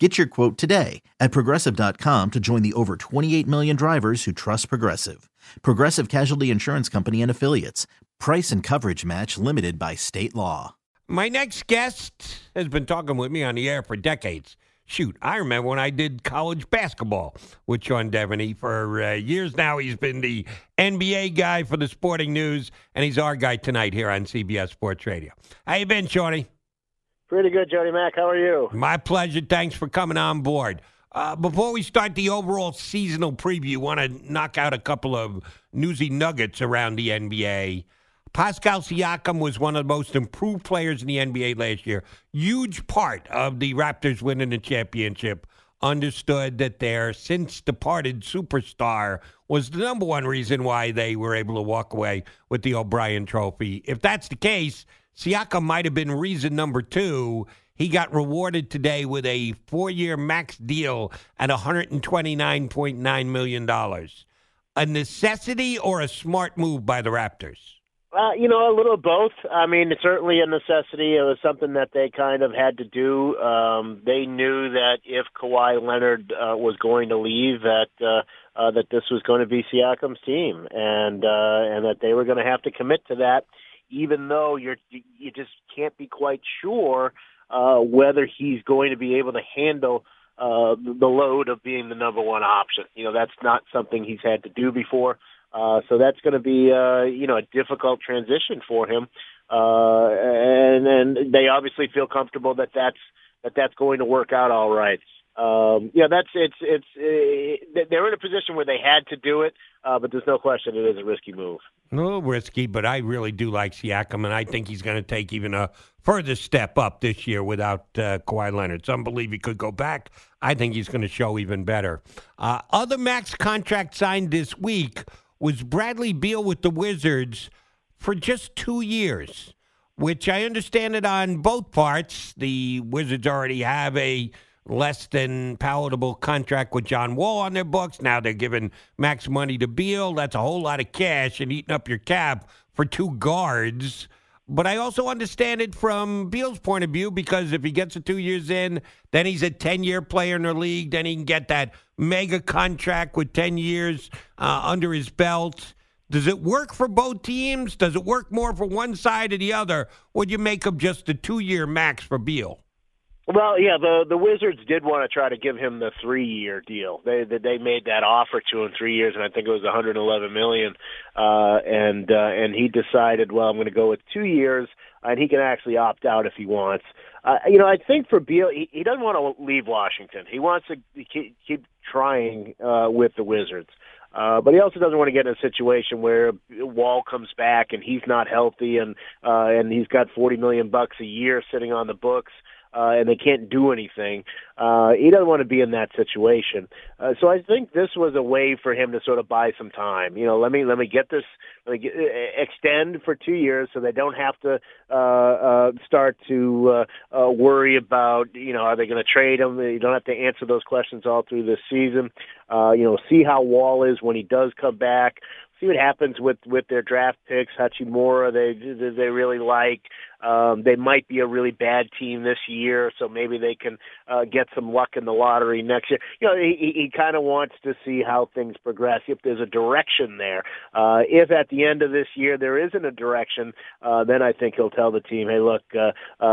Get your quote today at Progressive.com to join the over 28 million drivers who trust Progressive. Progressive Casualty Insurance Company and Affiliates. Price and coverage match limited by state law. My next guest has been talking with me on the air for decades. Shoot, I remember when I did college basketball with Sean Devaney. For years now, he's been the NBA guy for The Sporting News, and he's our guy tonight here on CBS Sports Radio. How you been, Shorty? Pretty good, Jody Mac. How are you? My pleasure. Thanks for coming on board. Before we start the overall seasonal preview, want to knock out a couple of newsy nuggets around the NBA. Pascal Siakam was one of the most improved players in the NBA last year. Huge part of the Raptors winning the championship. Understood that their since-departed superstar was the number one reason why they were able to walk away with the O'Brien Trophy. If that's the case, Siakam might have been reason number two. He got rewarded today with a 4-year max deal at $129.9 million. A necessity or a smart move by the Raptors? A little of both. I mean, it's certainly a necessity. It was something that they kind of had to do. They knew that if Kawhi Leonard was going to leave, that this was going to be Siakam's team, and that they were going to have to commit to that, even though you just can't be quite sure whether he's going to be able to handle the load of being the number one option. You know, that's not something he's had to do before. So that's going to be, a difficult transition for him. And they obviously feel comfortable that's going to work out all right. They're in a position where they had to do it, but there's no question it is a risky move. A little risky, but I really do like Siakam, and I think he's going to take even a further step up this year without Kawhi Leonard. Some believe he could go back. I think he's going to show even better. Other max contract signed this week was Bradley Beal with the Wizards for just 2 years, which I understand it on both parts. The Wizards already have a less than palatable contract with John Wall on their books. Now they're giving max money to Beal. That's a whole lot of cash and eating up your cap for two guards. But I also understand it from Beal's point of view, because if he gets the 2 years in, then he's a 10-year player in the league. Then he can get that mega contract with 10 years under his belt. Does it work for both teams? Does it work more for one side or the other? Or do you make up just the 2-year max for Beal? Well, yeah, the Wizards did want to try to give him the 3-year deal. They made that offer to him 3 years, and I think it was $111 million. And he decided, well, I'm going to go with 2 years, and he can actually opt out if he wants. I think for Beal, he doesn't want to leave Washington. He wants to keep trying with the Wizards. But he also doesn't want to get in a situation where Wall comes back and he's not healthy, and he's got $40 million a year sitting on the books. And they can't do anything. He doesn't want to be in that situation. So I think this was a way for him to sort of buy some time. Let me get this, extend for 2 years so they don't have to start to worry about, are they going to trade him? You don't have to answer those questions all through this season. See how Wall is when he does come back. See what happens with their draft picks. Hachimura, they really like. They might be a really bad team this year, so maybe they can get some luck in the lottery next year. He kind of wants to see how things progress, if there's a direction there. If at the end of this year there isn't a direction, then I think he'll tell the team, hey, look,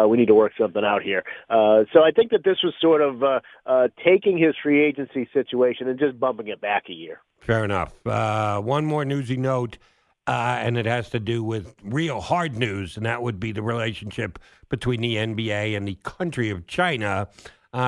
we need to work something out here. So I think that this was sort of taking his free agency situation and just bumping it back a year. Fair enough. One more newsy note, and it has to do with real hard news, and that would be the relationship between the NBA and the country of China.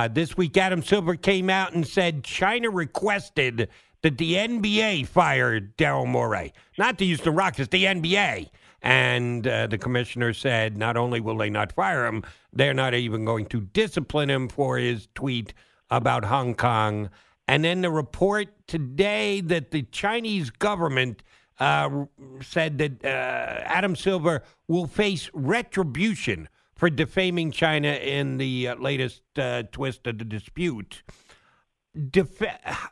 This week, Adam Silver came out and said China requested that the NBA fire Daryl Morey. Not the Houston Rockets, the NBA. And the commissioner said not only will they not fire him, they're not even going to discipline him for his tweet about Hong Kong. And then the report today that the Chinese government said that Adam Silver will face retribution for defaming China in the latest twist of the dispute.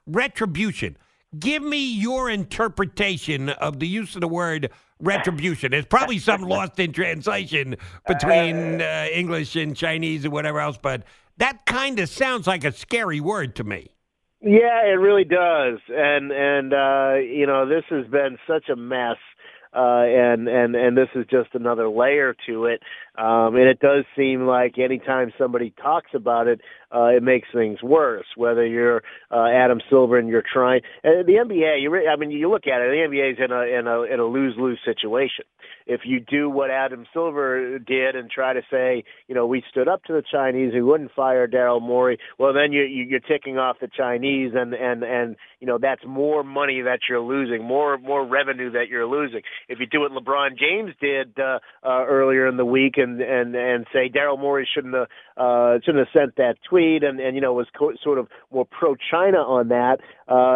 Retribution. Give me your interpretation of the use of the word retribution. There's probably some lost in translation between English and Chinese and whatever else, but that kind of sounds like a scary word to me. Yeah, it really does. And you know, this has been such a mess. And this is just another layer to it. And it does seem like anytime somebody talks about it, it makes things worse, whether you're Adam Silver and you're trying. The NBA, you look at it, the NBA's in a lose-lose situation. If you do what Adam Silver did and try to say, you know, we stood up to the Chinese, we wouldn't fire Daryl Morey, well, then you're ticking off the Chinese, and you know, that's more money that you're losing, more revenue that you're losing. If you do what LeBron James did earlier in the week and say Daryl Morey shouldn't have sent that tweet and you know, was sort of more pro-China on that,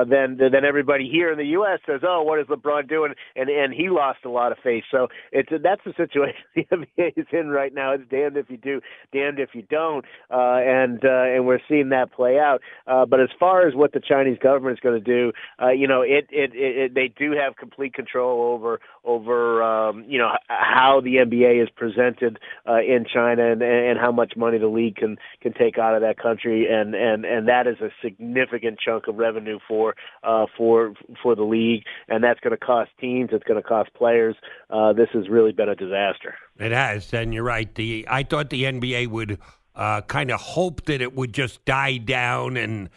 then everybody here in the U.S. says, oh, what is LeBron doing? And he lost a lot of faith. So that's the situation the NBA is in right now. It's damned if you do, damned if you don't, and we're seeing that play out. But as far as what the Chinese government is going to do, you know, they do have complete control over you know, how the NBA is presented in China and how much money the league can take out of that country, and that is a significant chunk of revenue for the league, and that's going to cost teams, it's going to cost players. This has really been a disaster. It has, and you're right. I thought the NBA would kind of hope that it would just die down and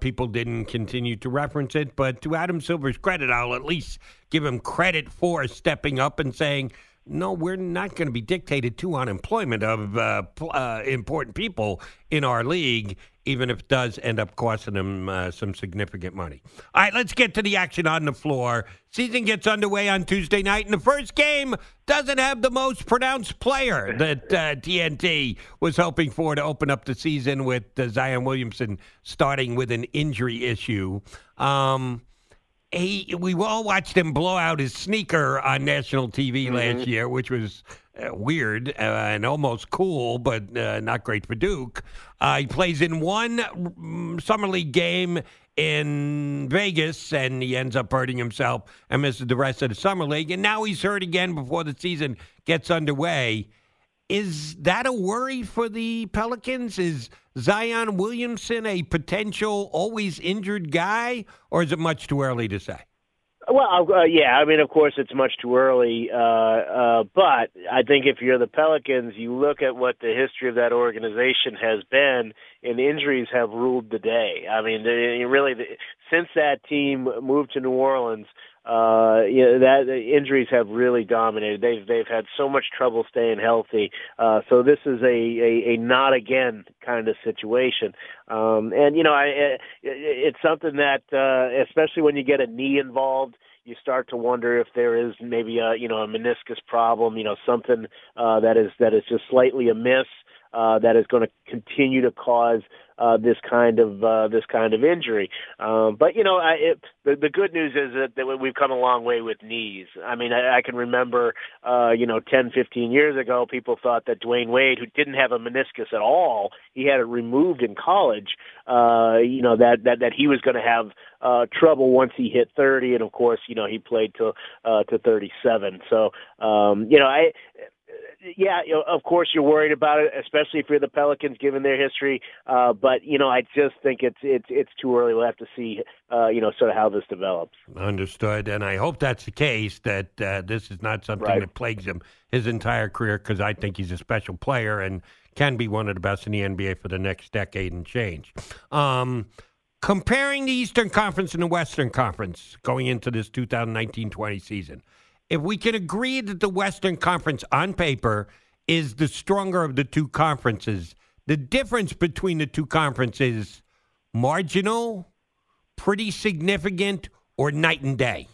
people didn't continue to reference it. But to Adam Silver's credit, I'll at least give him credit for stepping up and saying, no, we're not going to be dictated to on employment of important people in our league, even if it does end up costing them some significant money. All right, let's get to the action on the floor. Season gets underway on Tuesday night, and the first game doesn't have the most pronounced player that TNT was hoping for to open up the season, with Zion Williamson starting with an injury issue. We all watched him blow out his sneaker on national TV last year, which was weird and almost cool, but not great for Duke. He plays in one summer league game in Vegas, and he ends up hurting himself and misses the rest of the summer league. And now he's hurt again before the season gets underway. Is that a worry for the Pelicans? Is Zion Williamson a potential always injured guy, or is it much too early to say? Well, yeah, I mean, of course, it's much too early. But I think if you're the Pelicans, you look at what the history of that organization has been, and injuries have ruled the day. I mean, really, since that team moved to New Orleans, you know, that injuries have really dominated. They've had so much trouble staying healthy. So this is a not again kind of situation. And you know, it's something that, especially when you get a knee involved, you start to wonder if there is maybe a meniscus problem. You know, something that is just slightly amiss. That is going to continue to cause this kind of injury. But you know, the good news is that we've come a long way with knees. I mean, I can remember 10, 15 years ago, people thought that Dwayne Wade, who didn't have a meniscus at all, he had it removed in college. You know, that he was going to have trouble once he hit 30, and of course, you know, he played to 37. So you know, yeah, of course you're worried about it, especially if you're the Pelicans, given their history. But you know, I just think it's too early. We'll have to see, you know, sort of how this develops. Understood, and I hope that's the case. That this is not something that plagues him his entire career, because I think he's a special player and can be one of the best in the NBA for the next decade and change. Comparing the Eastern Conference and the Western Conference going into this 2019-20 season. If we can agree that the Western Conference on paper is the stronger of the two conferences, the difference between the two conferences, marginal, pretty significant, or night and day?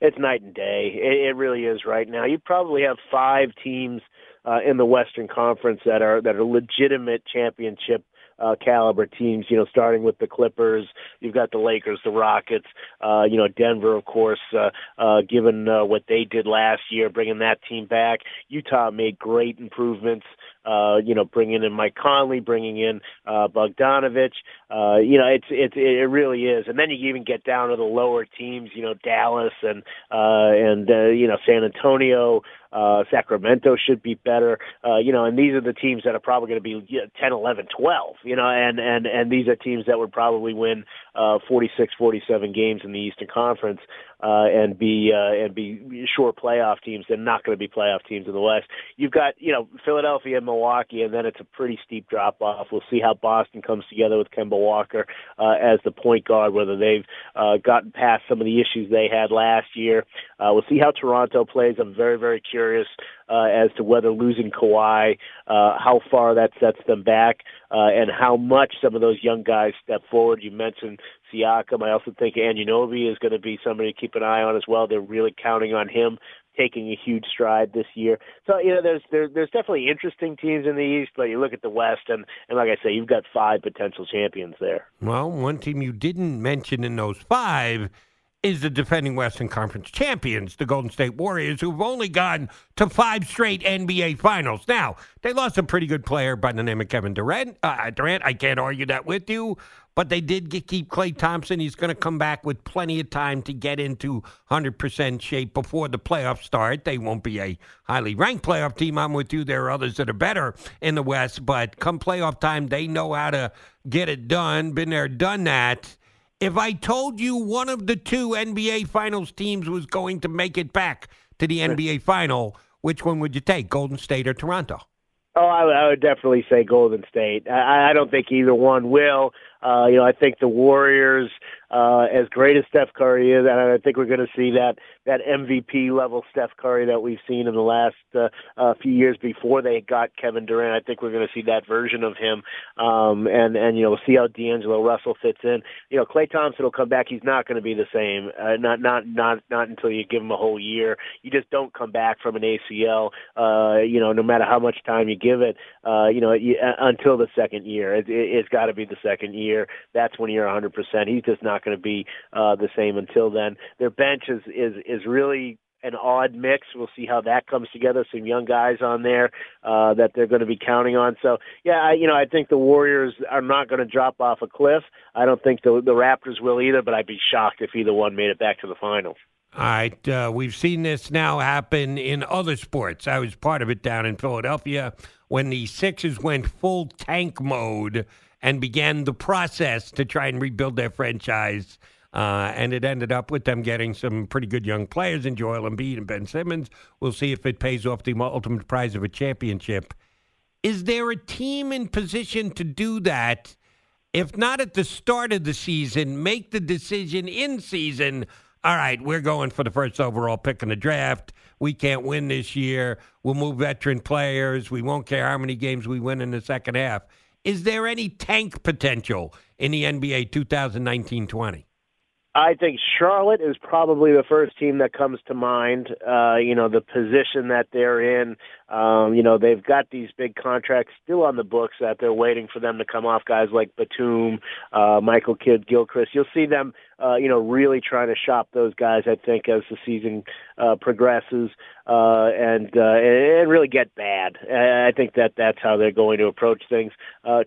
It's night and day. It really is right now. You probably have 5 teams in the Western Conference that are legitimate championship caliber teams, you know, starting with the Clippers. You've got the Lakers, the Rockets, you know, Denver, of course, given what they did last year, bringing that team back. Utah made great improvements, you know, bringing in Mike Conley, bringing in Bogdanovich. You know, it really is. And then you even get down to the lower teams, you know, Dallas and you know, San Antonio. Sacramento should be better, you know, and these are the teams that are probably going to be 10, 11, 12, you know, and these are teams that would probably win 46, 47 games in the Eastern Conference and be sure playoff teams. They're not going to be playoff teams in the West. You've got, you know, Philadelphia and Milwaukee, and then it's a pretty steep drop-off. We'll see how Boston comes together with Kemba Walker as the point guard, whether they've gotten past some of the issues they had last year. We'll see how Toronto plays. I'm very, very curious as to whether losing Kawhi, how far that sets them back, and how much some of those young guys step forward. You mentioned Siakam. I also think Anunoby is going to be somebody to keep an eye on as well. They're really counting on him taking a huge stride this year. So, you know, there's definitely interesting teams in the East, but you look at the West, and like I say, you've got five potential champions there. Well, one team you didn't mention in those five is the defending Western Conference champions, the Golden State Warriors, who've only gotten to five straight NBA finals. Now, they lost a pretty good player by the name of Kevin Durant. I can't argue that with you, but they did keep Clay Thompson. He's going to come back with plenty of time to get into 100% shape before the playoffs start. They won't be a highly ranked playoff team. I'm with you. There are others that are better in the West, but come playoff time, they know how to get it done. Been there, done that. If I told you one of the two NBA Finals teams was going to make it back to the NBA Final, which one would you take, Golden State or Toronto? Oh, I would definitely say Golden State. I don't think either one will. You know, I think the Warriors, as great as Steph Curry is, and I think we're going to see that MVP-level Steph Curry that we've seen in the last few years before they got Kevin Durant. I think we're going to see that version of him, and you know, we'll see how D'Angelo Russell fits in. You know, Klay Thompson will come back. He's not going to be the same, not until you give him a whole year. You just don't come back from an ACL, you know, no matter how much time you give it, you know, until the second year. It's got to be the second year. That's when you're 100%. He's just not going to be the same until then. Their bench is really an odd mix. We'll see how that comes together. Some young guys on there that they're going to be counting on. So, yeah, I think the Warriors are not going to drop off a cliff. I don't think the Raptors will either, but I'd be shocked if either one made it back to the finals. All right, we've seen this now happen in other sports. I was part of it down in Philadelphia when the Sixers went full tank mode and began the process to try and rebuild their franchise. And it ended up with them getting some pretty good young players in Joel Embiid and Ben Simmons. We'll see if it pays off the ultimate prize of a championship. Is there a team in position to do that? If not at the start of the season, make the decision in season. All right, we're going for the first overall pick in the draft. We can't win this year. We'll move veteran players. We won't care how many games we win in the second half. Is there any tank potential in the NBA 2019-20? I think Charlotte is probably the first team that comes to mind. You know, the position that they're in, you know, they've got these big contracts still on the books that they're waiting for them to come off, guys like Batum, Michael Kidd-Gilchrist. You'll see them, you know, really trying to shop those guys, I think, as the season progresses and really get bad. I think that's how they're going to approach things.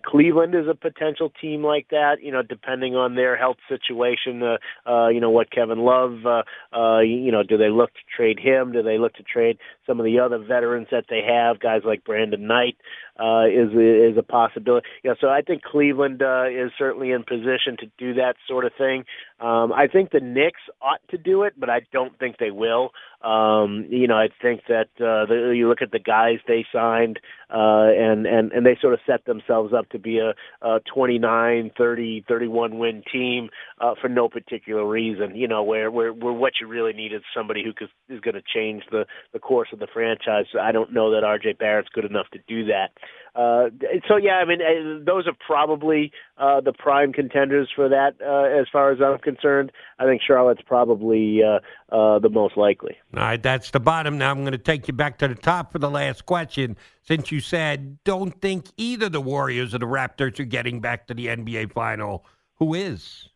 Cleveland is a potential team like that, you know, depending on their health situation, you know, what Kevin Love, you know, do they look to trade him? Do they look to trade some of the other veterans that they have, guys like Brandon Knight? Is a possibility. You know, so I think Cleveland is certainly in position to do that sort of thing. I think the Knicks ought to do it, but I don't think they will. You know, I think that you look at the guys they signed, and they sort of set themselves up to be a 29, 30, 31 win team for no particular reason. You know, where what you really need is somebody who is going to change the course of the franchise. I don't know that RJ Barrett's good enough to do that. Those are probably the prime contenders for that as far as I'm concerned. I think Charlotte's probably the most likely. All right, that's the bottom. Now I'm going to take you back to the top for the last question, since you said don't think either the Warriors or the Raptors are getting back to the NBA Final. Who is?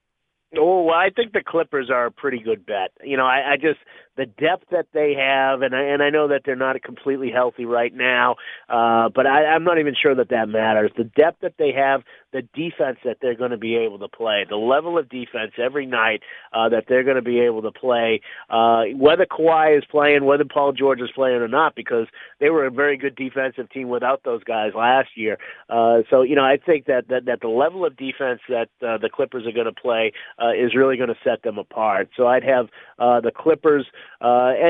Oh, I think the Clippers are a pretty good bet. You know, I just the depth that they have, and I know that they're not completely healthy right now, but I'm not even sure that matters. The depth that they have, the defense that they're going to be able to play, the level of defense every night that they're going to be able to play, whether Kawhi is playing, whether Paul George is playing or not, because they were a very good defensive team without those guys last year. I think that the level of defense that the Clippers are going to play is really going to set them apart. So I'd have the Clippers. I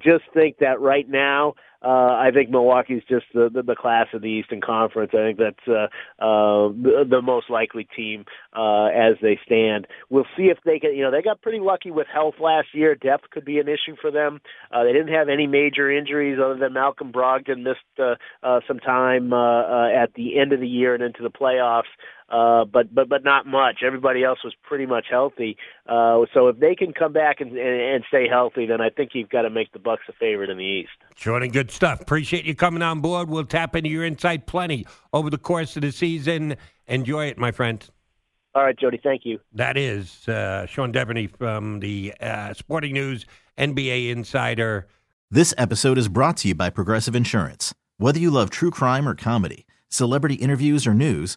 just think that right now, I think Milwaukee's just the class of the Eastern Conference. I think that's the most likely team as they stand. We'll see if they can. You know, they got pretty lucky with health last year. Depth could be an issue for them. They didn't have any major injuries other than Malcolm Brogdon missed some time at the end of the year and into the playoffs. But not much. Everybody else was pretty much healthy. So if they can come back and stay healthy, then I think you've got to make the Bucks a favorite in the East. Jordan, good stuff. Appreciate you coming on board. We'll tap into your insight plenty over the course of the season. Enjoy it, my friend. All right, Jody, thank you. That is Sean Devaney from the Sporting News, NBA Insider. This episode is brought to you by Progressive Insurance. Whether you love true crime or comedy, celebrity interviews or news,